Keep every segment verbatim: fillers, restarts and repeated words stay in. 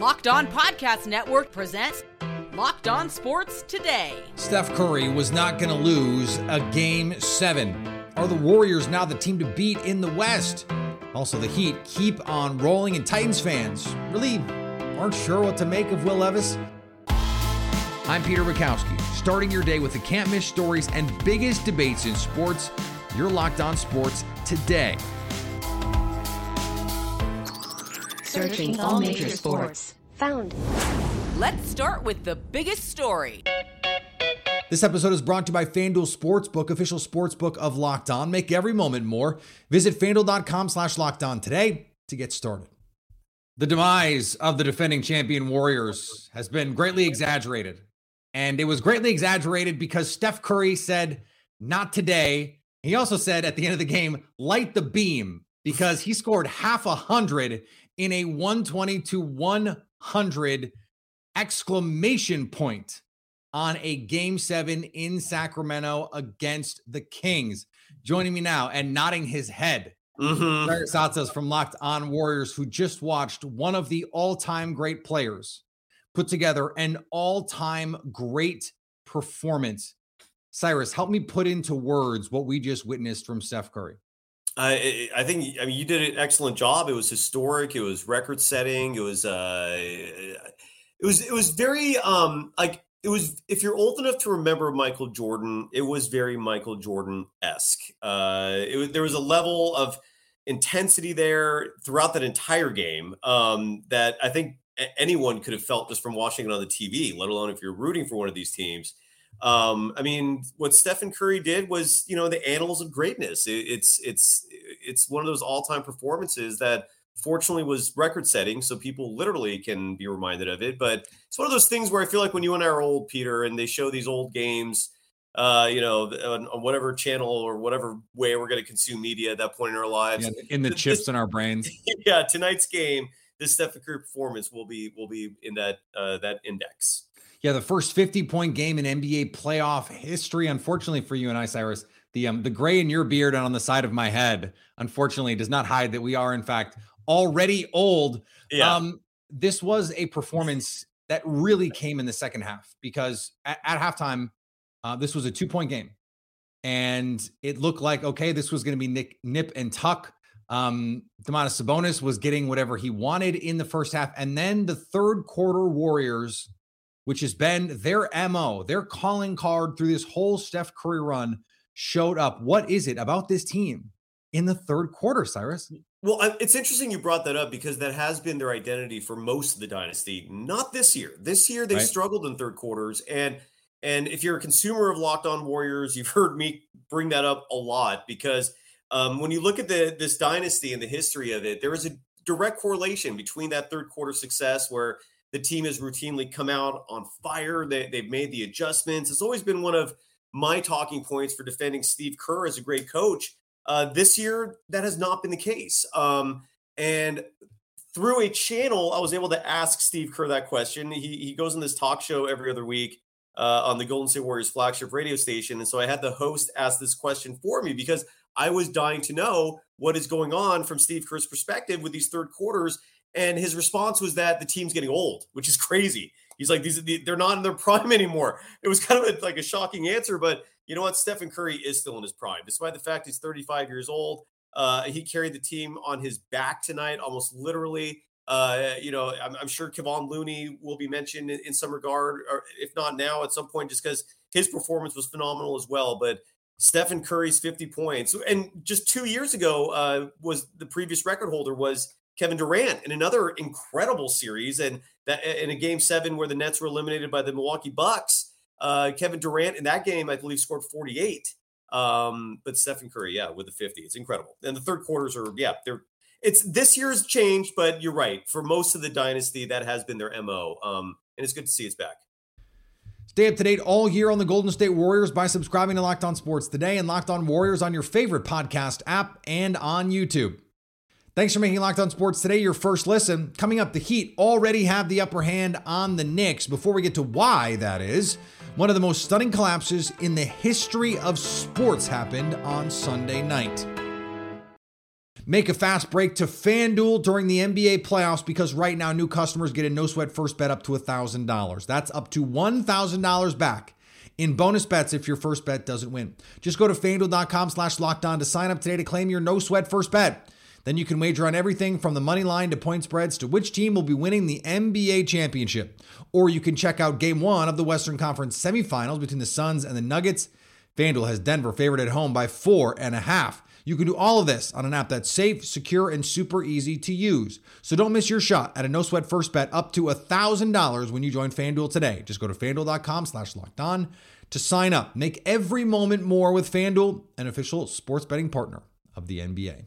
Locked On Podcast Network presents Locked On Sports Today. Steph Curry was not going to lose a Game seven. Are the Warriors now the team to beat in the West? Also, the Heat keep on rolling, and Titans fans really aren't sure what to make of Will Levis. I'm Peter Bukowski, starting your day with the can't-miss stories and biggest debates in sports. You're Locked On Sports Today. Searching all major sports. Found. Let's start with the biggest story. This episode is brought to you by FanDuel Sportsbook, official sportsbook of Locked On. Make every moment more. Visit FanDuel.com slash Locked On today to get started. The demise of the defending champion Warriors has been greatly exaggerated. And it was greatly exaggerated because Steph Curry said, not today. He also said at the end of the game, light the beam, because he scored half a hundred in a one twenty to one hundred exclamation point on a Game seven in Sacramento against the Kings. Joining me now and nodding his head, mm-hmm. Cyrus Sataz from Locked On Warriors, who just watched one of the all-time great players put together an all-time great performance. Cyrus, help me put into words what we just witnessed from Steph Curry. I, I think, I mean, you did an excellent job. It was historic. It was record-setting. It was, uh, it was, it was very, um, like, It was, if you're old enough to remember Michael Jordan, it was very Michael Jordan-esque. Uh, it was, there was a level of intensity there throughout that entire game um, that I think anyone could have felt just from watching it on the T V, let alone if you're rooting for one of these teams. Um, I mean, what Stephen Curry did was, you know, the annals of greatness. It, it's it's it's one of those all-time performances that fortunately was record-setting, so people literally can be reminded of it. But it's one of those things where I feel like when you and I are old, Peter, and they show these old games, uh, you know, on, on whatever channel or whatever way we're going to consume media at that point in our lives, yeah, in the this, chips in our brains. Yeah, tonight's game, this Stephen Curry performance will be will be in that uh, that index. Yeah, the first fifty-point game in N B A playoff history. Unfortunately for you and I, Cyrus, the um, the gray in your beard and on the side of my head, unfortunately, does not hide that we are, in fact, already old. Yeah. Um, this was a performance that really came in the second half, because at, at halftime, uh, this was a two-point game. And it looked like, okay, this was going to be nick, nip and tuck. Um, Demonis Sabonis was getting whatever he wanted in the first half. And then the third quarter Warriors, which has been their M O, their calling card through this whole Steph Curry run, showed up. What is it about this team in the third quarter, Cyrus? Well, it's interesting you brought that up, because that has been their identity for most of the dynasty. Not this year. This year, they right. struggled in third quarters. And and if you're a consumer of Locked On Warriors, you've heard me bring that up a lot, because um, when you look at the this dynasty and the history of it, there is a direct correlation between that third quarter success, where the team has routinely come out on fire. They, they've made the adjustments. It's always been one of my talking points for defending Steve Kerr as a great coach. Uh, this year, that has not been the case. Um, and through a channel, I was able to ask Steve Kerr that question. He he goes on this talk show every other week uh, on the Golden State Warriors flagship radio station. And so I had the host ask this question for me, because I was dying to know what is going on from Steve Kerr's perspective with these third quarters. And his response was that the team's getting old, which is crazy. He's like, these they're not in their prime anymore. It was kind of a, like a shocking answer, but you know what? Stephen Curry is still in his prime. Despite the fact he's thirty-five years old, uh, he carried the team on his back tonight, almost literally. Uh, you know, I'm, I'm sure Kevon Looney will be mentioned in, in some regard, or if not now, at some point, just because his performance was phenomenal as well. But Stephen Curry's fifty points, and just two years ago, uh, was the previous record holder was Kevin Durant in another incredible series, and that in a game seven where the Nets were eliminated by the Milwaukee Bucks. Uh, Kevin Durant in that game, I believe, scored forty-eight. Um, but Stephen Curry, yeah, with the fifty, it's incredible. And the third quarters are, yeah, they're it's this year's changed, but you're right. For most of the dynasty, that has been their M O. Um, and it's good to see it's back. Stay up to date all year on the Golden State Warriors by subscribing to Locked On Sports Today and Locked On Warriors on your favorite podcast app and on YouTube. Thanks for making Locked On Sports Today your first listen. Coming up, the Heat already have the upper hand on the Knicks. Before we get to why that is, one of the most stunning collapses in the history of sports happened on Sunday night. Make a fast break to FanDuel during the N B A playoffs because right now new customers get a no-sweat first bet up to one thousand dollars. That's up to one thousand dollars back in bonus bets if your first bet doesn't win. Just go to FanDuel.com slash locked on to sign up today to claim your no-sweat first bet. Then you can wager on everything from the money line to point spreads to which team will be winning the N B A championship. Or you can check out game one of the Western Conference semifinals between the Suns and the Nuggets. FanDuel has Denver favored at home by four and a half. You can do all of this on an app that's safe, secure, and super easy to use. So don't miss your shot at a no-sweat first bet up to one thousand dollars when you join FanDuel today. Just go to FanDuel.com slash locked on to sign up. Make every moment more with FanDuel, an official sports betting partner of the N B A.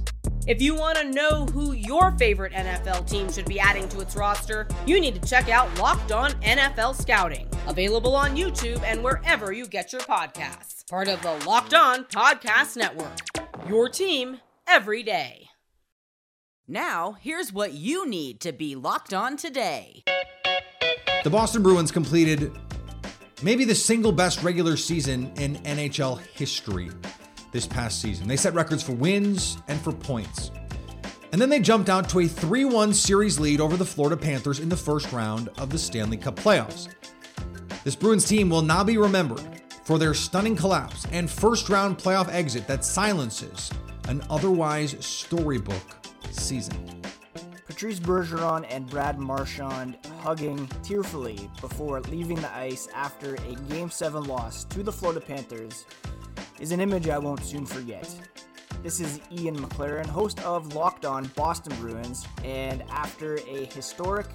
If you want to know who your favorite N F L team should be adding to its roster, you need to check out Locked On N F L Scouting, available on YouTube and wherever you get your podcasts. Part of the Locked On Podcast Network, your team every day. Now, here's what you need to be locked on today. The Boston Bruins completed maybe the single best regular season in N H L history. This past season, they set records for wins and for points. And then they jumped out to a three one series lead over the Florida Panthers in the first round of the Stanley Cup playoffs. This Bruins team will now be remembered for their stunning collapse and first round playoff exit that silences an otherwise storybook season. Patrice Bergeron and Brad Marchand hugging tearfully before leaving the ice after a Game seven loss to the Florida Panthers is an image I won't soon forget. This is Ian McLaren, host of Locked On Boston Bruins, and after a historic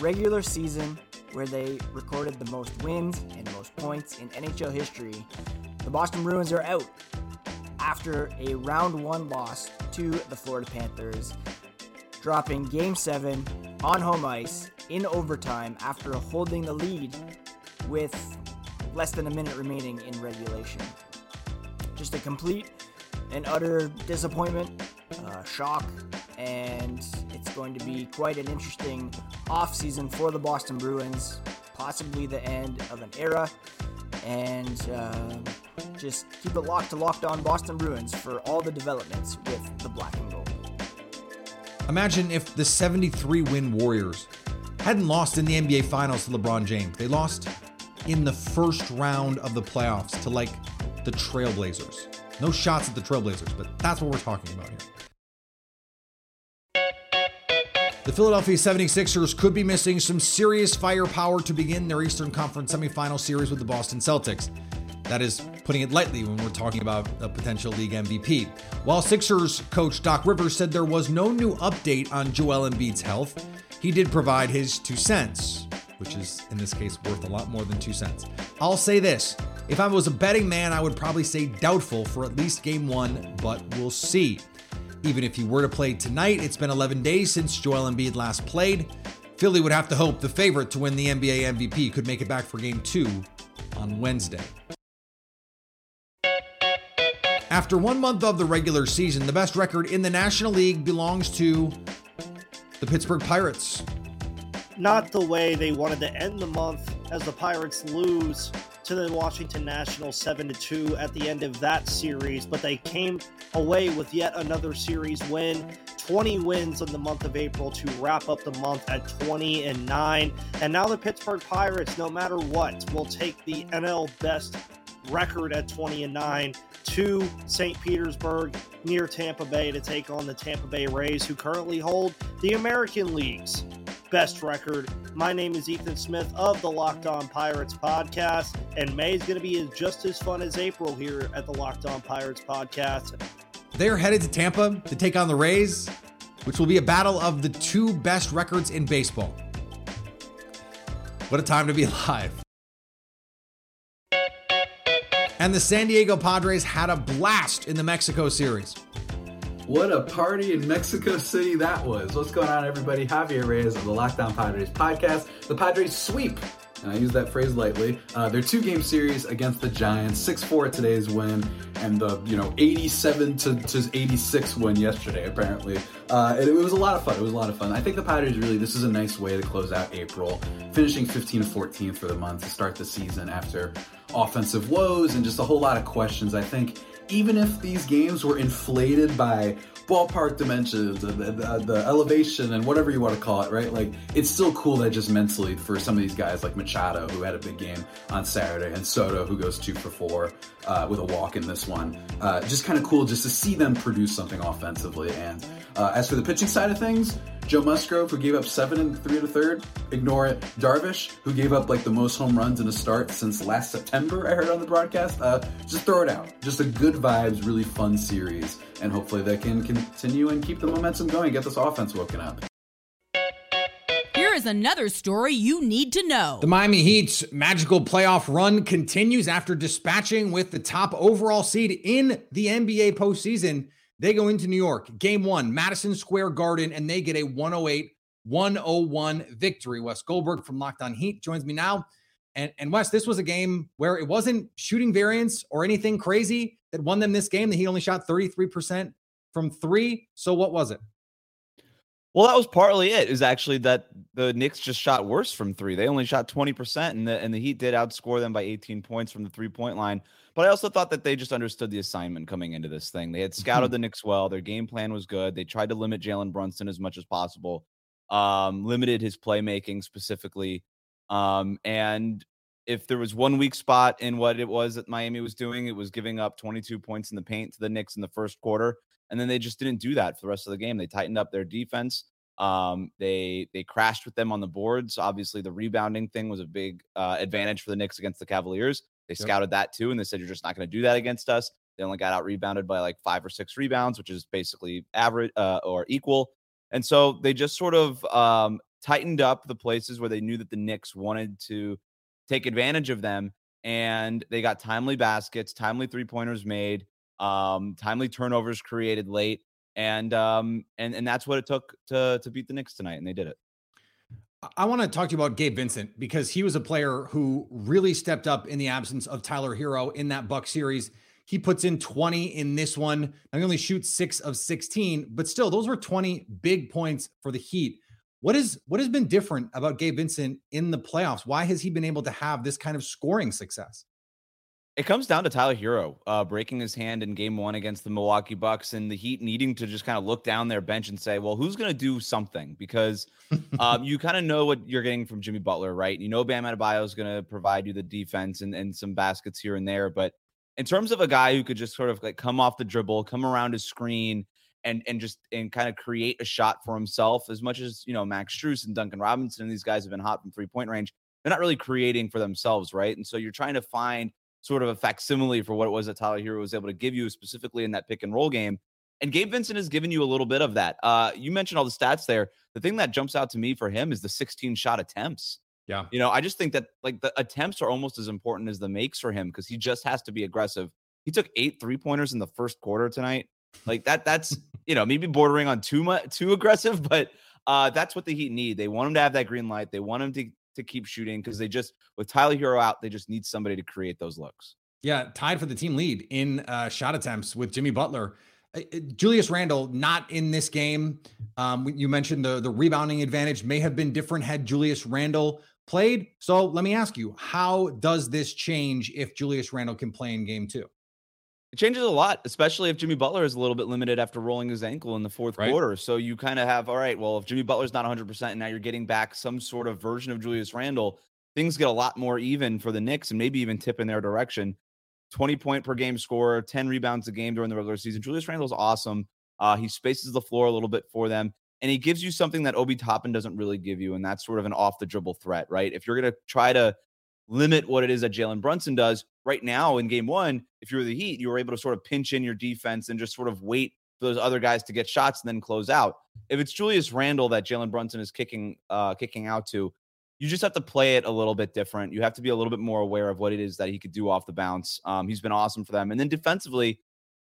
regular season where they recorded the most wins and most points in N H L history, the Boston Bruins are out after a round one loss to the Florida Panthers, dropping Game seven on home ice in overtime after holding the lead with less than a minute remaining in regulation. Just a complete and utter disappointment, uh, shock, and it's going to be quite an interesting offseason for the Boston Bruins, possibly the end of an era, and uh, just keep it locked to Locked On Boston Bruins for all the developments with the black and gold. Imagine if the seventy-three win Warriors hadn't lost in the N B A Finals to LeBron James. They lost in the first round of the playoffs to like the Trailblazers. No shots at the Trailblazers, but that's what we're talking about here. The Philadelphia seventy-sixers could be missing some serious firepower to begin their Eastern Conference semifinal series with the Boston Celtics. That is putting it lightly when we're talking about a potential league M V P. While Sixers coach Doc Rivers said there was no new update on Joel Embiid's health, he did provide his two cents, which is in this case worth a lot more than two cents. I'll say this. If I was a betting man, I would probably say doubtful for at least game one, but we'll see. Even if he were to play tonight, it's been eleven days since Joel Embiid last played. Philly would have to hope the favorite to win the N B A M V P could make it back for game two on Wednesday. After one month of the regular season, the best record in the National League belongs to the Pittsburgh Pirates. Not the way they wanted to end the month, as the Pirates lose to the Washington Nationals seven to two at the end of that series, but they came away with yet another series win, twenty wins in the month of April to wrap up the month at twenty and nine. And now the Pittsburgh Pirates, no matter what, will take the N L best record at twenty and nine to Saint Petersburg near Tampa Bay to take on the Tampa Bay Rays, who currently hold the American League's best record. My name is Ethan Smith of the Locked On Pirates podcast, and May is going to be just as fun as April here at the Locked On Pirates podcast. They're headed to Tampa to take on the Rays, which will be a battle of the two best records in baseball. What a time to be alive. And the San Diego Padres had a blast in the Mexico series. What a party in Mexico City that was. What's going on, everybody? Javier Reyes of the Locked On Padres podcast. The Padres sweep, and I use that phrase lightly, uh, their two-game series against the Giants. six four today's win, and the, you know, eighty-seven to eighty-six win yesterday, apparently. Uh, it, it was a lot of fun. It was a lot of fun. I think the Padres really, this is a nice way to close out April, finishing fifteen to fourteen for the month to start the season after offensive woes and just a whole lot of questions. I think even if these games were inflated by ballpark dimensions, the, the, the elevation, and whatever you want to call it, right? Like, it's still cool that just mentally for some of these guys like Machado, who had a big game on Saturday, and Soto, who goes two for four uh, with a walk in this one. Uh, just kind of cool just to see them produce something offensively. And uh, as for the pitching side of things, Joe Musgrove, who gave up seven and three to third, ignore it. Darvish, who gave up like the most home runs in a start since last September, I heard on the broadcast, uh, just throw it out. Just a good vibes, really fun series, and hopefully they can continue and keep the momentum going, get this offense woken up. Here is another story you need to know. The Miami Heat's magical playoff run continues after dispatching with the top overall seed in the N B A postseason. They go into New York, game one, Madison Square Garden, and they get a one oh eight to one oh one victory. Wes Goldberg from Locked On Heat joins me now. And, and Wes, this was a game where it wasn't shooting variance or anything crazy that won them this game. The Heat only shot thirty-three percent from three. So what was it? Well, that was partly it. It was actually that the Knicks just shot worse from three. They only shot twenty percent, and the and the Heat did outscore them by eighteen points from the three-point line. But I also thought that they just understood the assignment coming into this thing. They had scouted mm-hmm. the Knicks well. Their game plan was good. They tried to limit Jaylen Brunson as much as possible, um, limited his playmaking specifically. Um, and if there was one weak spot in what it was that Miami was doing, it was giving up twenty-two points in the paint to the Knicks in the first quarter. And then they just didn't do that for the rest of the game. They tightened up their defense. Um, they they crashed with them on the boards. Obviously, the rebounding thing was a big uh, advantage for the Knicks against the Cavaliers. They yep. scouted that too, and they said, you're just not going to do that against us. They only got out-rebounded by like five or six rebounds, which is basically average uh, or equal. And so they just sort of um, tightened up the places where they knew that the Knicks wanted to take advantage of them, and they got timely baskets, timely three-pointers made. Um, timely turnovers created late, and um, and and that's what it took to to beat the Knicks tonight, and they did it. I want to talk to you about Gabe Vincent, because he was a player who really stepped up in the absence of Tyler Hero in that Buck series. He puts in twenty in this one. I only shoot six of sixteen, but still, those were twenty big points for the Heat. What is what has been different about Gabe Vincent in the playoffs? Why has he been able to have this kind of scoring success? It comes down to Tyler Hero uh, breaking his hand in game one against the Milwaukee Bucks, and the Heat needing to just kind of look down their bench and say, well, who's going to do something? Because um, you kind of know what you're getting from Jimmy Butler, right? You know Bam Adebayo is going to provide you the defense and, and some baskets here and there. But in terms of a guy who could just sort of like come off the dribble, come around his screen, and and just and kind of create a shot for himself, as much as, you know, Max Strus and Duncan Robinson, and these guys have been hot from three-point range, they're not really creating for themselves, right? And so you're trying to find sort of a facsimile for what it was that Tyler Hero was able to give you specifically in that pick and roll game. And Gabe Vincent has given you a little bit of that. Uh, you mentioned all the stats there. The thing that jumps out to me for him is the sixteen shot attempts. Yeah. You know, I just think that like the attempts are almost as important as the makes for him, because he just has to be aggressive. He took eight three pointers in the first quarter tonight. Like that, that's, you know, maybe bordering on too much, too aggressive, but uh, that's what the Heat need. They want him to have that green light. They want him to, to keep shooting, because they just, with Tyler Hero out, they just need somebody to create those looks. Yeah, tied for the team lead in uh, shot attempts with Jimmy Butler. Uh, Julius Randle not in this game. Um, you mentioned the, the rebounding advantage may have been different had Julius Randle played. So let me ask you, how does this change if Julius Randle can play in game two? It changes a lot, especially if Jimmy Butler is a little bit limited after rolling his ankle in the fourth right. quarter. So you kind of have, all right, well, if Jimmy Butler's not one hundred percent and now you're getting back some sort of version of Julius Randle, things get a lot more even for the Knicks, and maybe even tip in their direction. twenty point per game scorer, ten rebounds a game during the regular season. Julius Randle's awesome. Uh, he spaces the floor a little bit for them, and he gives you something that Obi Toppin doesn't really give you, and that's sort of an off-the-dribble threat, right? If you're going to try to limit what it is that Jaylen Brunson does. Right now in game one, if you were the Heat, you were able to sort of pinch in your defense and just sort of wait for those other guys to get shots and then close out. If it's Julius Randle that Jaylen Brunson is kicking uh, kicking out to, you just have to play it a little bit different. You have to be a little bit more aware of what it is that he could do off the bounce. Um, he's been awesome for them. And then defensively,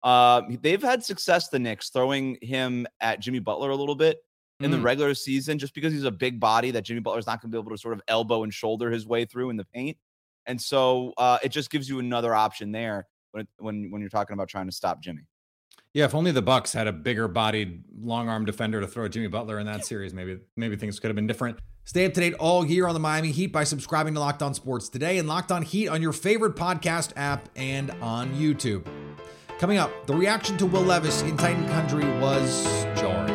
uh, they've had success, the Knicks, throwing him at Jimmy Butler a little bit in the regular season, just because he's a big body that Jimmy Butler is not going to be able to sort of elbow and shoulder his way through in the paint. And so uh, it just gives you another option there when, when when you're talking about trying to stop Jimmy. Yeah, if only the Bucks had a bigger bodied, long arm defender to throw at Jimmy Butler in that series, maybe maybe things could have been different. Stay up to date all year on the Miami Heat by subscribing to Locked On Sports Today and Locked On Heat on your favorite podcast app and on YouTube. Coming up, the reaction to Will Levis in Titan Country was jarring.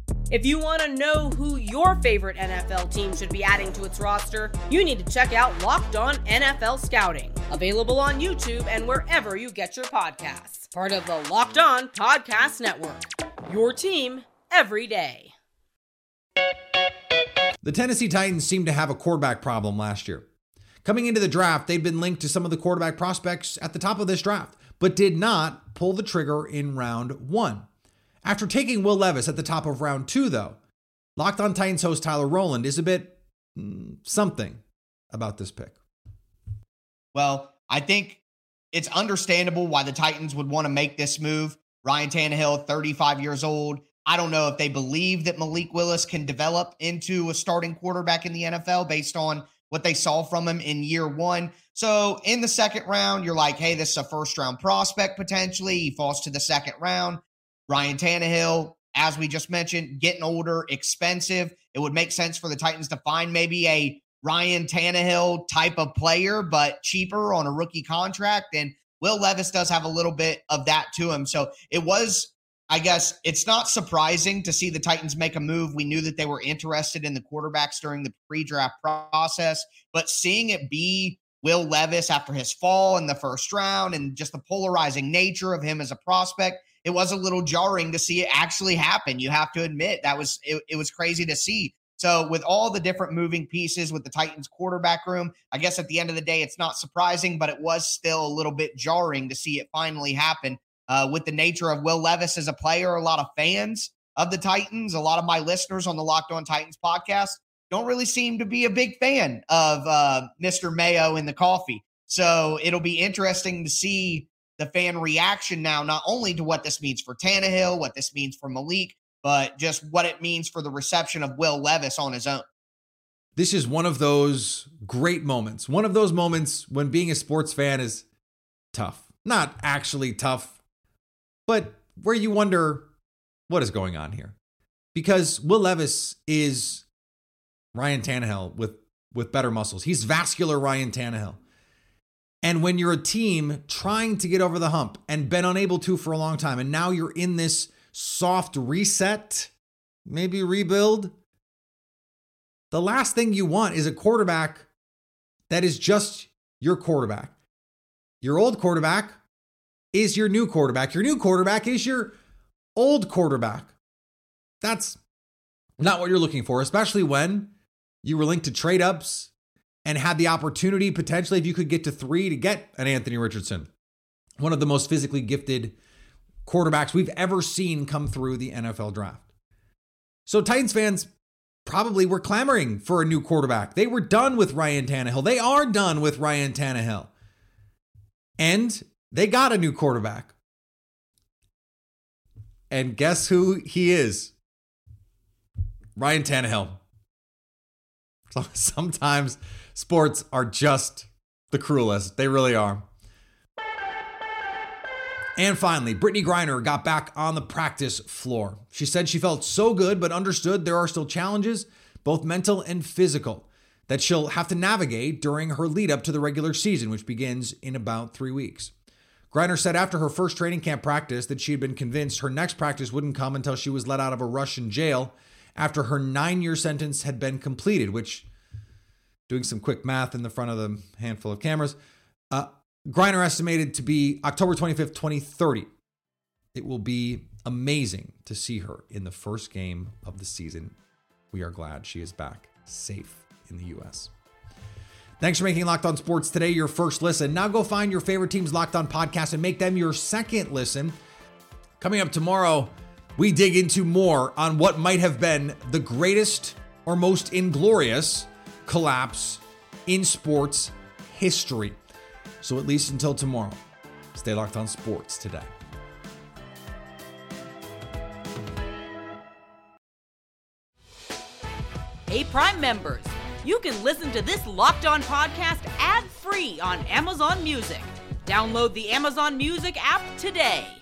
If you want to know who your favorite N F L team should be adding to its roster, you need to check out Locked On N F L Scouting, available on YouTube and wherever you get your podcasts. Part of the Locked On Podcast Network, your team every day. The Tennessee Titans seemed to have a quarterback problem last year. Coming into the draft, they'd been linked to some of the quarterback prospects at the top of this draft, but did not pull the trigger in round one. After taking Will Levis at the top of round two, though, Locked On Titans host Tyler Rowland is a bit mm, something about this pick. Well, I think it's understandable why the Titans would want to make this move. Ryan Tannehill, thirty-five years old. I don't know if they believe that Malik Willis can develop into a starting quarterback in the N F L based on what they saw from him in year one. So in the second round, you're like, hey, this is a first-round prospect potentially. He falls to the second round. Ryan Tannehill, as we just mentioned, getting older, expensive. It would make sense for the Titans to find maybe a Ryan Tannehill type of player, but cheaper on a rookie contract. And Will Levis does have a little bit of that to him. So it was, I guess, it's not surprising to see the Titans make a move. We knew that they were interested in the quarterbacks during the pre-draft process, but seeing it be Will Levis after his fall in the first round and just the polarizing nature of him as a prospect, it was a little jarring to see it actually happen. You have to admit that was, it, it was crazy to see. So with all the different moving pieces with the Titans quarterback room, I guess at the end of the day, it's not surprising, but it was still a little bit jarring to see it finally happen uh, with the nature of Will Levis as a player. A lot of fans of the Titans, a lot of my listeners on the Locked On Titans podcast don't really seem to be a big fan of uh, Mister Mayo in the coffee. So it'll be interesting to see the fan reaction now, not only to what this means for Tannehill, what this means for Malik, but just what it means for the reception of Will Levis on his own. This is one of those great moments. One of those moments when being a sports fan is tough. Not actually tough, but where you wonder what is going on here. Because Will Levis is Ryan Tannehill with, with better muscles. He's vascular Ryan Tannehill. And when you're a team trying to get over the hump and been unable to for a long time, and now you're in this soft reset, maybe rebuild, the last thing you want is a quarterback that is just your quarterback. Your old quarterback is your new quarterback. Your new quarterback is your old quarterback. That's not what you're looking for, especially when you were linked to trade-ups and had the opportunity, potentially, if you could get to three, to get an Anthony Richardson, one of the most physically gifted quarterbacks we've ever seen come through the N F L draft. So Titans fans probably were clamoring for a new quarterback. They were done with Ryan Tannehill. They are done with Ryan Tannehill. And they got a new quarterback. And guess who he is? Ryan Tannehill. Sometimes sports are just the cruelest. They really are. And finally, Brittany Griner got back on the practice floor. She said she felt so good, but understood there are still challenges, both mental and physical, that she'll have to navigate during her lead up to the regular season, which begins in about three weeks. Griner said after her first training camp practice that she had been convinced her next practice wouldn't come until she was let out of a Russian jail after her nine-year sentence had been completed, which, doing some quick math in the front of the handful of cameras, uh, Griner estimated to be October twenty-fifth, twenty thirty. It will be amazing to see her in the first game of the season. We are glad she is back safe in the U S. Thanks for making Locked On Sports Today your first listen. Now go find your favorite team's Locked On podcast and make them your second listen. Coming up tomorrow, we dig into more on what might have been the greatest or most inglorious collapse in sports history. So at least until tomorrow, stay locked on sports today. Hey, Prime members, you can listen to this Locked On podcast ad-free on Amazon Music. Download the Amazon Music app today.